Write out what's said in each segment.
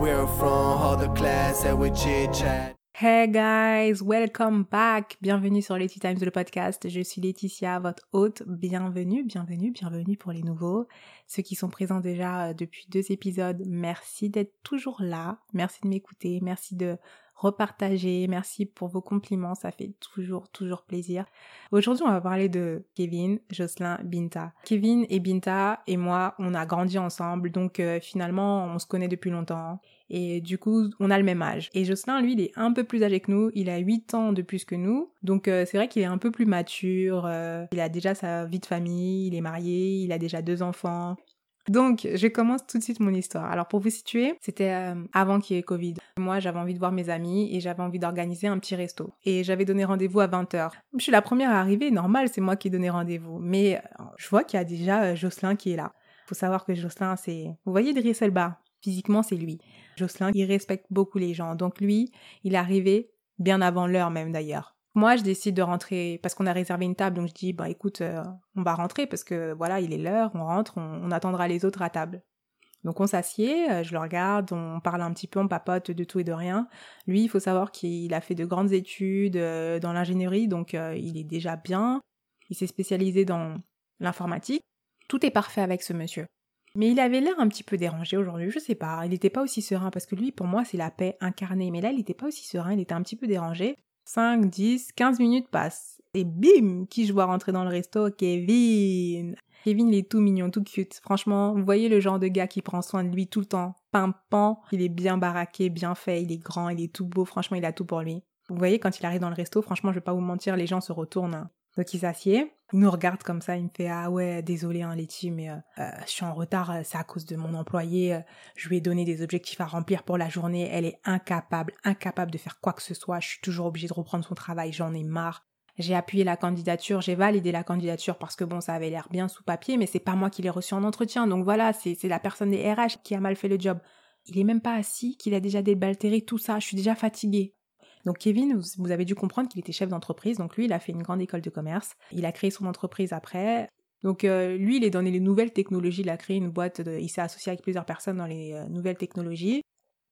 We're from all the class and we chit-chat. Hey guys, welcome back. Bienvenue sur Leti Times, le podcast. Je suis Laetitia, votre hôte. Bienvenue pour les nouveaux. Ceux qui sont présents déjà depuis 2 épisodes, merci d'être toujours là. Merci de m'écouter, merci de repartager, merci pour vos compliments, ça fait toujours plaisir. Aujourd'hui, on va parler de Kevin, Jocelyn, Binta. Kevin et Binta et moi, on a grandi ensemble, donc finalement, on se connaît depuis longtemps et du coup, on a le même âge. Et Jocelyn, lui, il est un peu plus âgé que nous, il a 8 ans de plus que nous, donc c'est vrai qu'il est un peu plus mature, il a déjà sa vie de famille, il est marié, il a déjà 2 enfants... Donc, je commence tout de suite mon histoire. Alors, pour vous situer, c'était avant qu'il y ait Covid. Moi, j'avais envie de voir mes amis et j'avais envie d'organiser un petit resto. Et j'avais donné rendez-vous à 20h. Je suis la première à arriver, normal, c'est moi qui ai donné rendez-vous. Mais je vois qu'il y a déjà Jocelyn qui est là. Faut savoir que Jocelyn, c'est... Vous voyez Drieselba ? Physiquement, c'est lui. Jocelyn, il respecte beaucoup les gens. Donc lui, il est arrivé bien avant l'heure même d'ailleurs. Moi, je décide de rentrer parce qu'on a réservé une table, donc je dis, bah écoute, on va rentrer parce que voilà, il est l'heure, on rentre, on attendra les autres à table. Donc on s'assied, je le regarde, on parle un petit peu, on papote de tout et de rien. Lui, il faut savoir qu'il a fait de grandes études dans l'ingénierie, donc il est déjà bien. Il s'est spécialisé dans l'informatique. Tout est parfait avec ce monsieur. Mais il avait l'air un petit peu dérangé aujourd'hui, je sais pas, il n'était pas aussi serein parce que lui, pour moi, c'est la paix incarnée. Mais là, il n'était pas aussi serein, il était un petit peu dérangé. 5, 10, 15 minutes passent. Et bim, qui je vois rentrer dans le resto ? Kevin ! Kevin, il est tout mignon, tout cute. Franchement, vous voyez le genre de gars qui prend soin de lui tout le temps. Pimpant, il est bien baraqué, bien fait, il est grand, il est tout beau. Franchement, il a tout pour lui. Vous voyez, quand il arrive dans le resto, franchement, je vais pas vous mentir, les gens se retournent. Donc, il s'assied, il nous regarde comme ça, il me fait « Ah ouais, désolé, hein, Letty, mais je suis en retard, c'est à cause de mon employé, je lui ai donné des objectifs à remplir pour la journée, elle est incapable de faire quoi que ce soit, je suis toujours obligée de reprendre son travail, j'en ai marre. J'ai appuyé la candidature, j'ai validé la candidature parce que bon, ça avait l'air bien sous papier, mais c'est pas moi qui l'ai reçu en entretien, donc voilà, c'est la personne des RH qui a mal fait le job. Il est même pas assis, qu'il a déjà débaltéré tout ça, je suis déjà fatiguée. » Donc Kevin, vous avez dû comprendre qu'il était chef d'entreprise, donc lui, il a fait une grande école de commerce, il a créé son entreprise après. Donc lui, il est dans les nouvelles technologies, il a créé une boîte, il s'est associé avec plusieurs personnes dans les nouvelles technologies.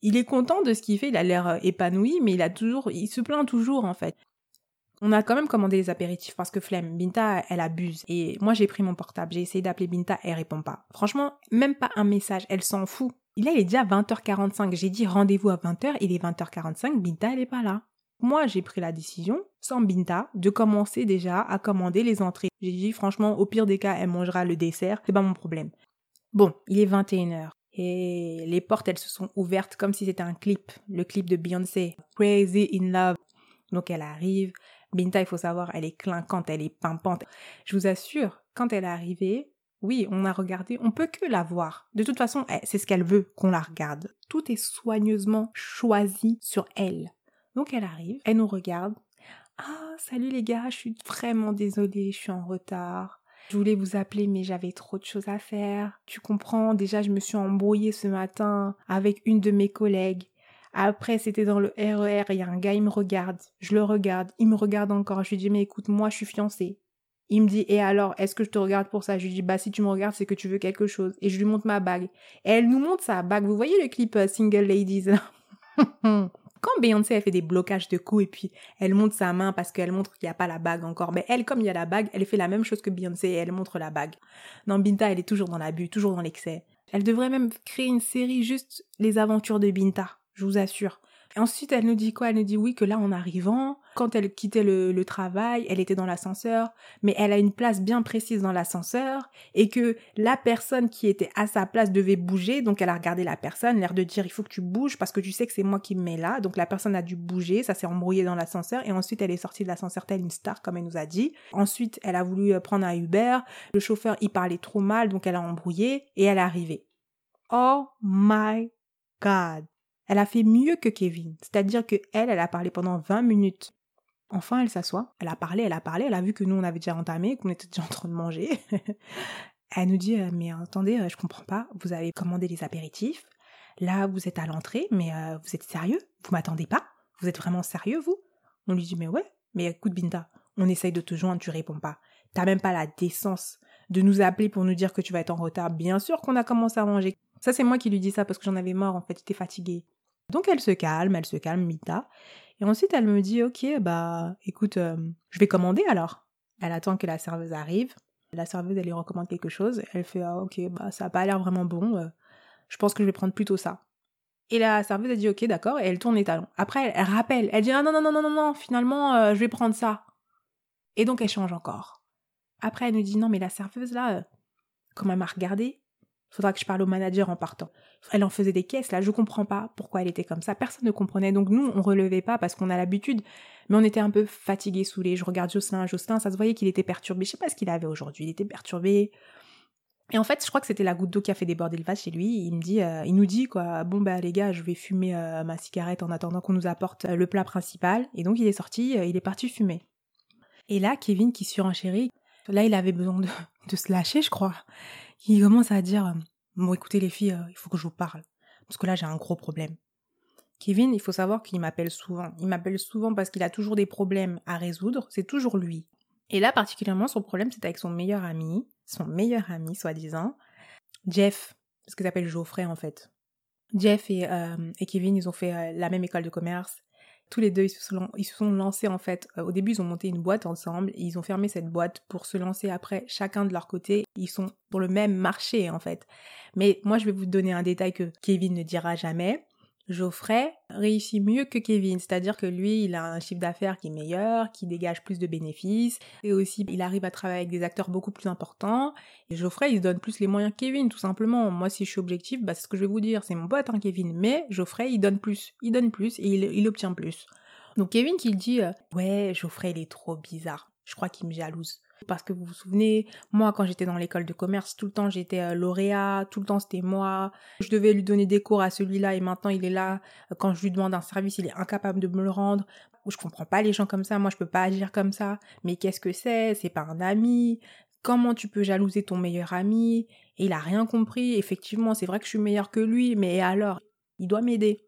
Il est content de ce qu'il fait, il a l'air épanoui, mais il se plaint toujours en fait. On a quand même commandé les apéritifs parce que flemme, Binta, elle abuse. Et moi, j'ai pris mon portable, j'ai essayé d'appeler Binta, elle répond pas. Franchement, même pas un message, elle s'en fout. Là, il est déjà 20h45. J'ai dit rendez-vous à 20h, il est 20h45, Binta, elle n'est pas là. Moi, j'ai pris la décision, sans Binta, de commencer déjà à commander les entrées. J'ai dit, franchement, au pire des cas, elle mangera le dessert, c'est pas mon problème. Bon, il est 21h. Et les portes, elles se sont ouvertes comme si c'était un clip. Le clip de Beyoncé, Crazy in Love. Donc, elle arrive. Binta, il faut savoir, elle est clinquante, elle est pimpante. Je vous assure, quand elle est arrivée... Oui, on a regardé, on peut que la voir. De toute façon, c'est ce qu'elle veut qu'on la regarde. Tout est soigneusement choisi sur elle. Donc elle arrive, elle nous regarde. « Ah, salut les gars, je suis vraiment désolée, je suis en retard. Je voulais vous appeler mais j'avais trop de choses à faire. Tu comprends, déjà je me suis embrouillée ce matin avec une de mes collègues. Après, c'était dans le RER, il y a un gars, il me regarde. Je le regarde, il me regarde encore. Je lui dis « Mais écoute, moi je suis fiancée. » Il me dit, et alors, est-ce que je te regarde pour ça ? Je lui dis, bah si tu me regardes, c'est que tu veux quelque chose. Et je lui montre ma bague. Et elle nous montre sa bague. Vous voyez le clip Single Ladies ? Quand Beyoncé, elle fait des blocages de coups et puis elle montre sa main parce qu'elle montre qu'il n'y a pas la bague encore. Mais elle, comme il y a la bague, elle fait la même chose que Beyoncé et elle montre la bague. Non, Binta, elle est toujours dans l'abus, toujours dans l'excès. Elle devrait même créer une série juste les aventures de Binta, je vous assure. Et ensuite, elle nous dit quoi ? Elle nous dit oui, que là, en arrivant, quand elle quittait le travail, elle était dans l'ascenseur, mais elle a une place bien précise dans l'ascenseur et que la personne qui était à sa place devait bouger. Donc, elle a regardé la personne, l'air de dire « il faut que tu bouges parce que tu sais que c'est moi qui me mets là ». Donc, la personne a dû bouger, ça s'est embrouillé dans l'ascenseur et ensuite, elle est sortie de l'ascenseur telle une star, comme elle nous a dit. Ensuite, elle a voulu prendre un Uber. Le chauffeur, il parlait trop mal, donc elle a embrouillé et elle est arrivée. Oh my God ! Elle a fait mieux que Kevin, c'est-à-dire que elle a parlé pendant 20 minutes. Enfin, elle s'assoit, elle a parlé, elle a vu que nous, on avait déjà entamé, qu'on était déjà en train de manger. Elle nous dit, mais attendez, je comprends pas, vous avez commandé les apéritifs, là, vous êtes à l'entrée, mais vous êtes sérieux ? Vous m'attendez pas ? Vous êtes vraiment sérieux, vous ? On lui dit, mais ouais, mais écoute Binta, on essaye de te joindre, tu réponds pas. T'as même pas la décence de nous appeler pour nous dire que tu vas être en retard. Bien sûr qu'on a commencé à manger. Ça, c'est moi qui lui dis ça parce que j'en avais marre, en fait, j'étais fatiguée. Donc elle se calme, Mita. Et ensuite, elle me dit, ok, bah, écoute, je vais commander alors. Elle attend que la serveuse arrive. La serveuse, elle lui recommande quelque chose. Elle fait, ah, ok, bah, ça n'a pas l'air vraiment bon. Je pense que je vais prendre plutôt ça. Et la serveuse, elle dit, ok, d'accord. Et elle tourne les talons. Après, elle rappelle. Elle dit, ah, non, finalement, je vais prendre ça. Et donc, elle change encore. Après, elle nous dit, non, mais la serveuse, là, comme elle m'a regardée, faudra que je parle au manager en partant. Elle en faisait des caisses, là, je comprends pas pourquoi elle était comme ça. Personne ne comprenait. Donc nous, on relevait pas parce qu'on a l'habitude, mais on était un peu fatigués, saoulés. Je regarde Jocelyn, ça se voyait qu'il était perturbé. Je sais pas ce qu'il avait aujourd'hui, il était perturbé. Et en fait, je crois que c'était la goutte d'eau qui a fait déborder le vase chez lui. Il nous dit, quoi, bon, bah, les gars, je vais fumer ma cigarette en attendant qu'on nous apporte le plat principal. Et donc, il est sorti, il est parti fumer. Et là, Kevin qui surenchérit, là, il avait besoin de se lâcher, je crois. Il commence à dire, bon, écoutez les filles, il faut que je vous parle, parce que là, j'ai un gros problème. Kevin, il faut savoir qu'il m'appelle souvent. Il m'appelle souvent parce qu'il a toujours des problèmes à résoudre, c'est toujours lui. Et là, particulièrement, son problème, c'est avec son meilleur ami, soi-disant, Jeff, parce qu'il s'appelle Geoffrey, en fait. Jeff et Kevin, ils ont fait la même école de commerce. Tous les deux, ils se sont lancés, en fait. Au début, ils ont monté une boîte ensemble et ils ont fermé cette boîte pour se lancer après, chacun de leur côté. Ils sont pour le même marché, en fait. Mais moi, je vais vous donner un détail que Kevin ne dira jamais. Geoffrey réussit mieux que Kevin, c'est-à-dire que lui, il a un chiffre d'affaires qui est meilleur, qui dégage plus de bénéfices, et aussi, il arrive à travailler avec des acteurs beaucoup plus importants. Et Geoffrey, il se donne plus les moyens que Kevin, tout simplement. Moi, si je suis objectif, bah, c'est ce que je vais vous dire, c'est mon pote, hein, Kevin. Mais Geoffrey, il donne plus, et il obtient plus. Donc Kevin qui dit, ouais, Geoffrey, il est trop bizarre, je crois qu'il me jalouse. Parce que vous vous souvenez, moi quand j'étais dans l'école de commerce, tout le temps j'étais lauréat, tout le temps c'était moi, je devais lui donner des cours à celui-là et maintenant il est là, quand je lui demande un service il est incapable de me le rendre, je comprends pas les gens comme ça, moi je peux pas agir comme ça, mais qu'est-ce que c'est pas un ami, comment tu peux jalouser ton meilleur ami, et il a rien compris, effectivement c'est vrai que je suis meilleure que lui, mais alors, il doit m'aider.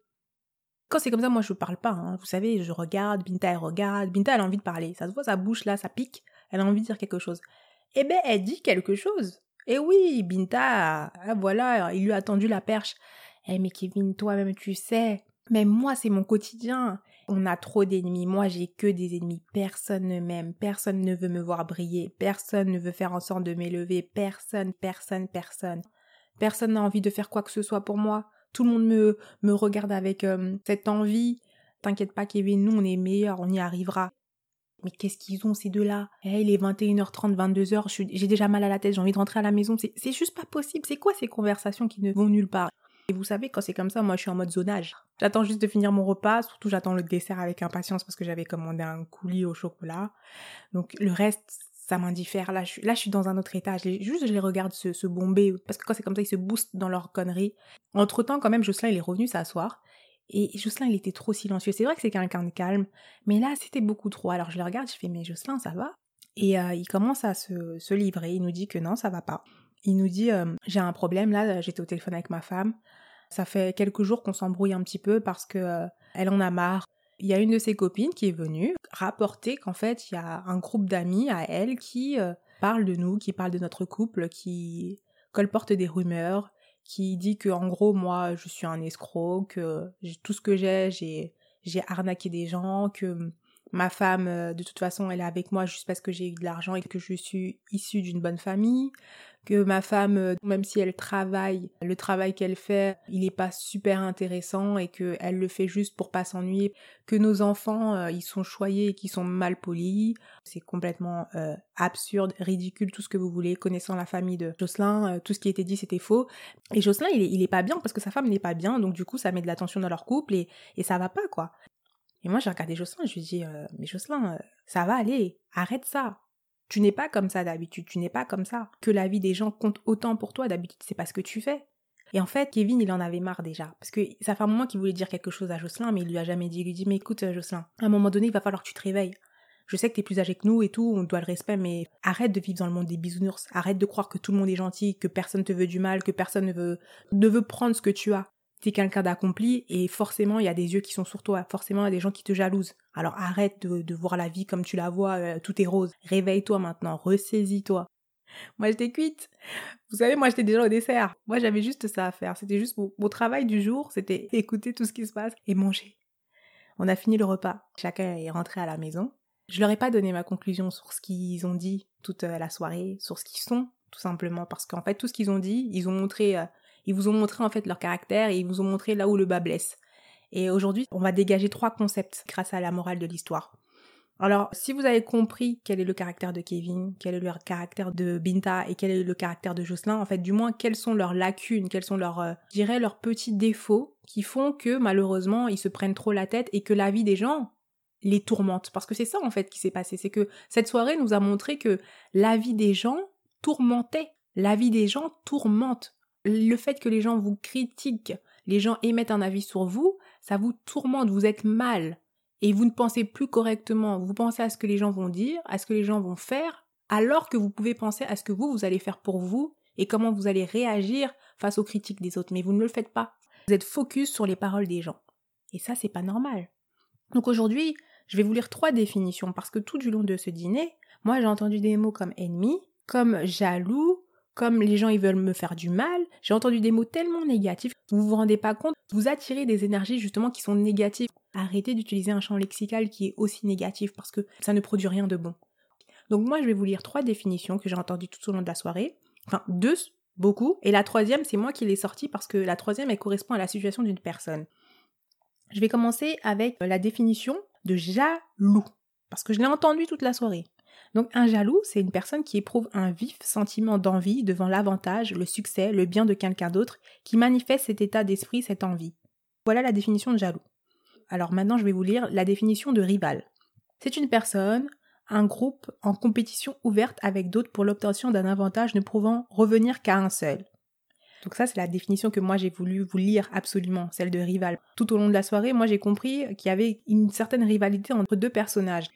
Quand c'est comme ça, moi je parle pas, hein. Vous savez, je regarde, Binta elle a envie de parler, ça se voit sa bouche là, ça pique. Elle a envie de dire quelque chose. Eh ben, elle dit quelque chose. Eh oui, Binta, voilà, il lui a tendu la perche. Eh mais Kevin, toi-même, tu sais. Mais moi, c'est mon quotidien. On a trop d'ennemis. Moi, j'ai que des ennemis. Personne ne m'aime. Personne ne veut me voir briller. Personne ne veut faire en sorte de m'élever. Personne. Personne n'a envie de faire quoi que ce soit pour moi. Tout le monde me regarde avec cette envie. T'inquiète pas, Kevin, nous, on est meilleurs. On y arrivera. Mais qu'est-ce qu'ils ont ces deux-là ? Il est 21h30, 22h, j'ai déjà mal à la tête, j'ai envie de rentrer à la maison, c'est juste pas possible. C'est quoi ces conversations qui ne vont nulle part ? Et vous savez, quand c'est comme ça, moi je suis en mode zonage. J'attends juste de finir mon repas, surtout j'attends le dessert avec impatience parce que j'avais commandé un coulis au chocolat. Donc le reste, ça m'indiffère. Là, je suis dans un autre état. Je les regarde se bomber parce que quand c'est comme ça, ils se boostent dans leurs conneries. Entre-temps, quand même, Jocelyn, il est revenu s'asseoir. Et Jocelyn, il était trop silencieux. C'est vrai que c'est quelqu'un de calme, mais là, c'était beaucoup trop. Alors, je le regarde, je fais, mais Jocelyn, ça va ? Et il commence à se livrer. Il nous dit que non, ça va pas. Il nous dit, j'ai un problème, là, j'étais au téléphone avec ma femme. Ça fait quelques jours qu'on s'embrouille un petit peu parce que elle en a marre. Il y a une de ses copines qui est venue rapporter qu'en fait, il y a un groupe d'amis à elle qui parle de nous, qui parle de notre couple, qui colporte des rumeurs, qui dit que en gros moi je suis un escroc, que tout ce que j'ai arnaqué des gens, que ma femme de toute façon elle est avec moi juste parce que j'ai eu de l'argent et que je suis issue d'une bonne famille, que ma femme même si elle travaille, le travail qu'elle fait il est pas super intéressant et que elle le fait juste pour pas s'ennuyer, que nos enfants ils sont choyés et qu'ils sont mal polis, c'est complètement absurde, ridicule, tout ce que vous voulez, connaissant la famille de Jocelyn, tout ce qui était dit c'était faux, et Jocelyn il est pas bien parce que sa femme n'est pas bien, donc du coup ça met de la tension dans leur couple et ça va pas quoi. Et moi, j'ai regardé Jocelyn, je lui ai dit « Mais Jocelyn, ça va aller, arrête ça. Tu n'es pas comme ça d'habitude, tu n'es pas comme ça. Que la vie des gens compte autant pour toi d'habitude, c'est pas ce que tu fais. » Et en fait, Kevin, il en avait marre déjà. Parce que ça fait un moment qu'il voulait dire quelque chose à Jocelyn, mais il lui a jamais dit. Il lui dit « Mais écoute Jocelyn, à un moment donné, il va falloir que tu te réveilles. Je sais que t'es plus âgé que nous et tout, on te doit le respect, mais arrête de vivre dans le monde des bisounours. Arrête de croire que tout le monde est gentil, que personne te veut du mal, que personne ne veut prendre ce que tu as. T'es quelqu'un d'accompli et forcément il y a des yeux qui sont sur toi, forcément il y a des gens qui te jalousent. Alors arrête de voir la vie comme tu la vois, tout est rose. Réveille-toi maintenant, ressaisis-toi. Moi, j'étais cuite. Vous savez, moi, j'étais déjà au dessert. Moi, j'avais juste ça à faire. C'était juste mon travail du jour. C'était écouter tout ce qui se passe et manger. On a fini le repas. Chacun est rentré à la maison. Je leur ai pas donné ma conclusion sur ce qu'ils ont dit toute la soirée, sur ce qu'ils sont, tout simplement. Parce qu'en fait, tout ce qu'ils ont dit, ils vous ont montré en fait leur caractère et ils vous ont montré là où le bas blesse. Et aujourd'hui, on va dégager 3 concepts grâce à la morale de l'histoire. Alors, si vous avez compris quel est le caractère de Kevin, quel est le caractère de Binta et quel est le caractère de Jocelyn, en fait, du moins, quelles sont leurs lacunes, quels sont leurs petits défauts qui font que, malheureusement, ils se prennent trop la tête et que la vie des gens les tourmente. Parce que c'est ça, en fait, qui s'est passé. C'est que cette soirée nous a montré que la vie des gens tourmentait. La vie des gens tourmente. Le fait que les gens vous critiquent, les gens émettent un avis sur vous, ça vous tourmente, vous êtes mal. Et vous ne pensez plus correctement, vous pensez à ce que les gens vont dire, à ce que les gens vont faire, alors que vous pouvez penser à ce que vous allez faire pour vous et comment vous allez réagir face aux critiques des autres. Mais vous ne le faites pas. Vous êtes focus sur les paroles des gens. Et ça, c'est pas normal. Donc aujourd'hui, je vais vous lire 3 définitions parce que tout du long de ce dîner, moi j'ai entendu des mots comme ennemi, comme jaloux, comme les gens ils veulent me faire du mal. J'ai entendu des mots tellement négatifs, vous vous rendez pas compte, vous attirez des énergies justement qui sont négatives. Arrêtez d'utiliser un champ lexical qui est aussi négatif parce que ça ne produit rien de bon. Donc moi, je vais vous lire 3 définitions que j'ai entendues tout au long de la soirée. Enfin, 2, beaucoup. Et la 3e, c'est moi qui l'ai sortie parce que la 3e, elle correspond à la situation d'une personne. Je vais commencer avec la définition de jaloux parce que je l'ai entendue toute la soirée. Donc un jaloux, c'est une personne qui éprouve un vif sentiment d'envie devant l'avantage, le succès, le bien de quelqu'un d'autre qui manifeste cet état d'esprit, cette envie. Voilà la définition de jaloux. Alors maintenant, je vais vous lire la définition de rival. C'est une personne, un groupe en compétition ouverte avec d'autres pour l'obtention d'un avantage ne pouvant revenir qu'à un seul. Donc ça, c'est la définition que moi j'ai voulu vous lire absolument, celle de rival. Tout au long de la soirée, moi j'ai compris qu'il y avait une certaine rivalité entre 2 personnages.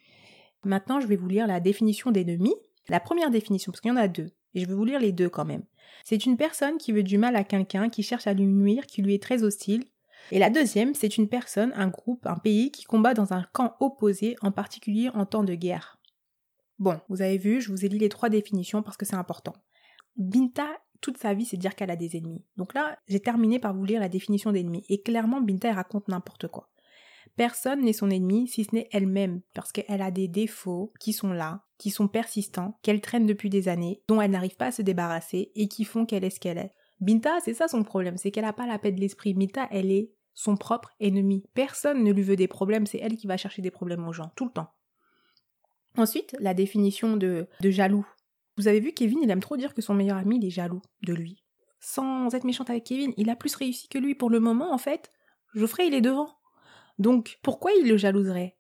Maintenant, je vais vous lire la définition d'ennemi. La première définition, parce qu'il y en a 2, et je vais vous lire les 2 quand même. C'est une personne qui veut du mal à quelqu'un, qui cherche à lui nuire, qui lui est très hostile. Et la deuxième, c'est une personne, un groupe, un pays qui combat dans un camp opposé, en particulier en temps de guerre. Bon, vous avez vu, je vous ai lu les 3 définitions parce que c'est important. Binta, toute sa vie, c'est de dire qu'elle a des ennemis. Donc là, j'ai terminé par vous lire la définition d'ennemi. Et clairement, Binta, elle raconte n'importe quoi. Personne n'est son ennemi si ce n'est elle-même, parce qu'elle a des défauts qui sont là, qui sont persistants, qu'elle traîne depuis des années, dont elle n'arrive pas à se débarrasser et qui font qu'elle est ce qu'elle est. Binta, c'est ça son problème, c'est qu'elle n'a pas la paix de l'esprit. Binta, elle est son propre ennemi. Personne ne lui veut des problèmes, c'est elle qui va chercher des problèmes aux gens, tout le temps. Ensuite, la définition de jaloux. Vous avez vu, Kevin, il aime trop dire que son meilleur ami, il est jaloux de lui. Sans être méchante avec Kevin, il a plus réussi que lui. Pour le moment, en fait, Geoffrey, il est devant. Donc, pourquoi il le jalouserait ?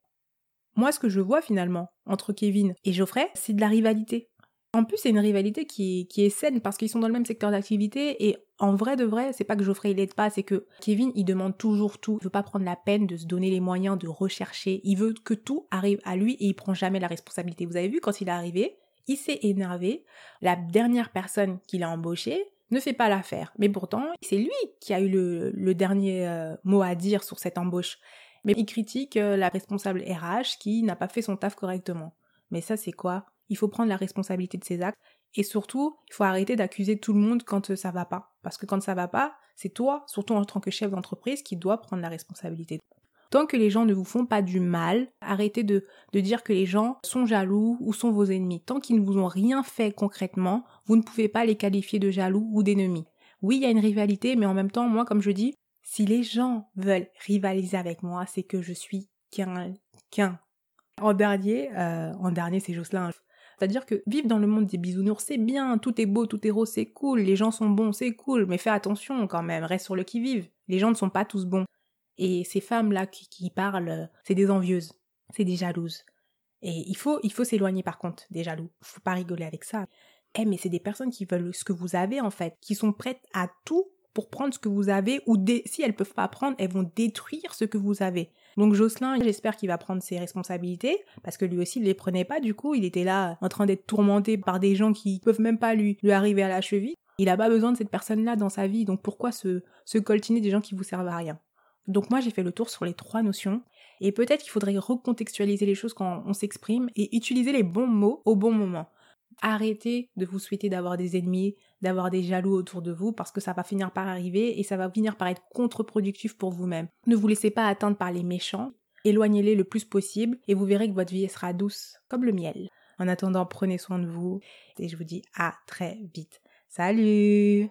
Moi, ce que je vois finalement entre Kevin et Geoffrey, c'est de la rivalité. En plus, c'est une rivalité qui est saine parce qu'ils sont dans le même secteur d'activité et en vrai de vrai, c'est pas que Geoffrey il l'aide pas, c'est que Kevin il demande toujours tout, il veut pas prendre la peine de se donner les moyens de rechercher, il veut que tout arrive à lui et il prend jamais la responsabilité. Vous avez vu, quand il est arrivé, il s'est énervé, la dernière personne qu'il a embauchée ne fait pas l'affaire, mais pourtant c'est lui qui a eu le dernier mot à dire sur cette embauche. Mais il critique la responsable RH qui n'a pas fait son taf correctement. Mais ça c'est quoi ? Il faut prendre la responsabilité de ses actes et surtout, il faut arrêter d'accuser tout le monde quand ça va pas. Parce que quand ça va pas, c'est toi, surtout en tant que chef d'entreprise, qui dois prendre la responsabilité. Tant que les gens ne vous font pas du mal, arrêtez de dire que les gens sont jaloux ou sont vos ennemis. Tant qu'ils ne vous ont rien fait concrètement, vous ne pouvez pas les qualifier de jaloux ou d'ennemis. Oui, il y a une rivalité, mais en même temps, moi, comme je dis, si les gens veulent rivaliser avec moi, c'est que je suis qu'un. En dernier, c'est Jocelyn. C'est-à-dire que vivre dans le monde des bisounours, c'est bien, tout est beau, tout est rose, c'est cool, les gens sont bons, c'est cool, mais fais attention quand même, reste sur le qui-vive. Les gens ne sont pas tous bons. Et ces femmes-là qui parlent, c'est des envieuses, c'est des jalouses. Et il faut s'éloigner par contre des jaloux, faut pas rigoler avec ça. Mais c'est des personnes qui veulent ce que vous avez en fait, qui sont prêtes à tout pour prendre ce que vous avez, ou si elles peuvent pas prendre, elles vont détruire ce que vous avez. Donc Jocelyn, j'espère qu'il va prendre ses responsabilités, parce que lui aussi, il les prenait pas, du coup, il était là en train d'être tourmenté par des gens qui peuvent même pas lui arriver à la cheville. Il a pas besoin de cette personne-là dans sa vie, donc pourquoi se coltiner des gens qui vous servent à rien ? Donc moi, j'ai fait le tour sur les 3 notions, et peut-être qu'il faudrait recontextualiser les choses quand on s'exprime, et utiliser les bons mots au bon moment. Arrêtez de vous souhaiter d'avoir des ennemis, d'avoir des jaloux autour de vous, parce que ça va finir par arriver et ça va finir par être contre-productif pour vous-même. Ne vous laissez pas atteindre par les méchants, éloignez-les le plus possible et vous verrez que votre vie sera douce comme le miel. En attendant, prenez soin de vous et je vous dis à très vite. Salut!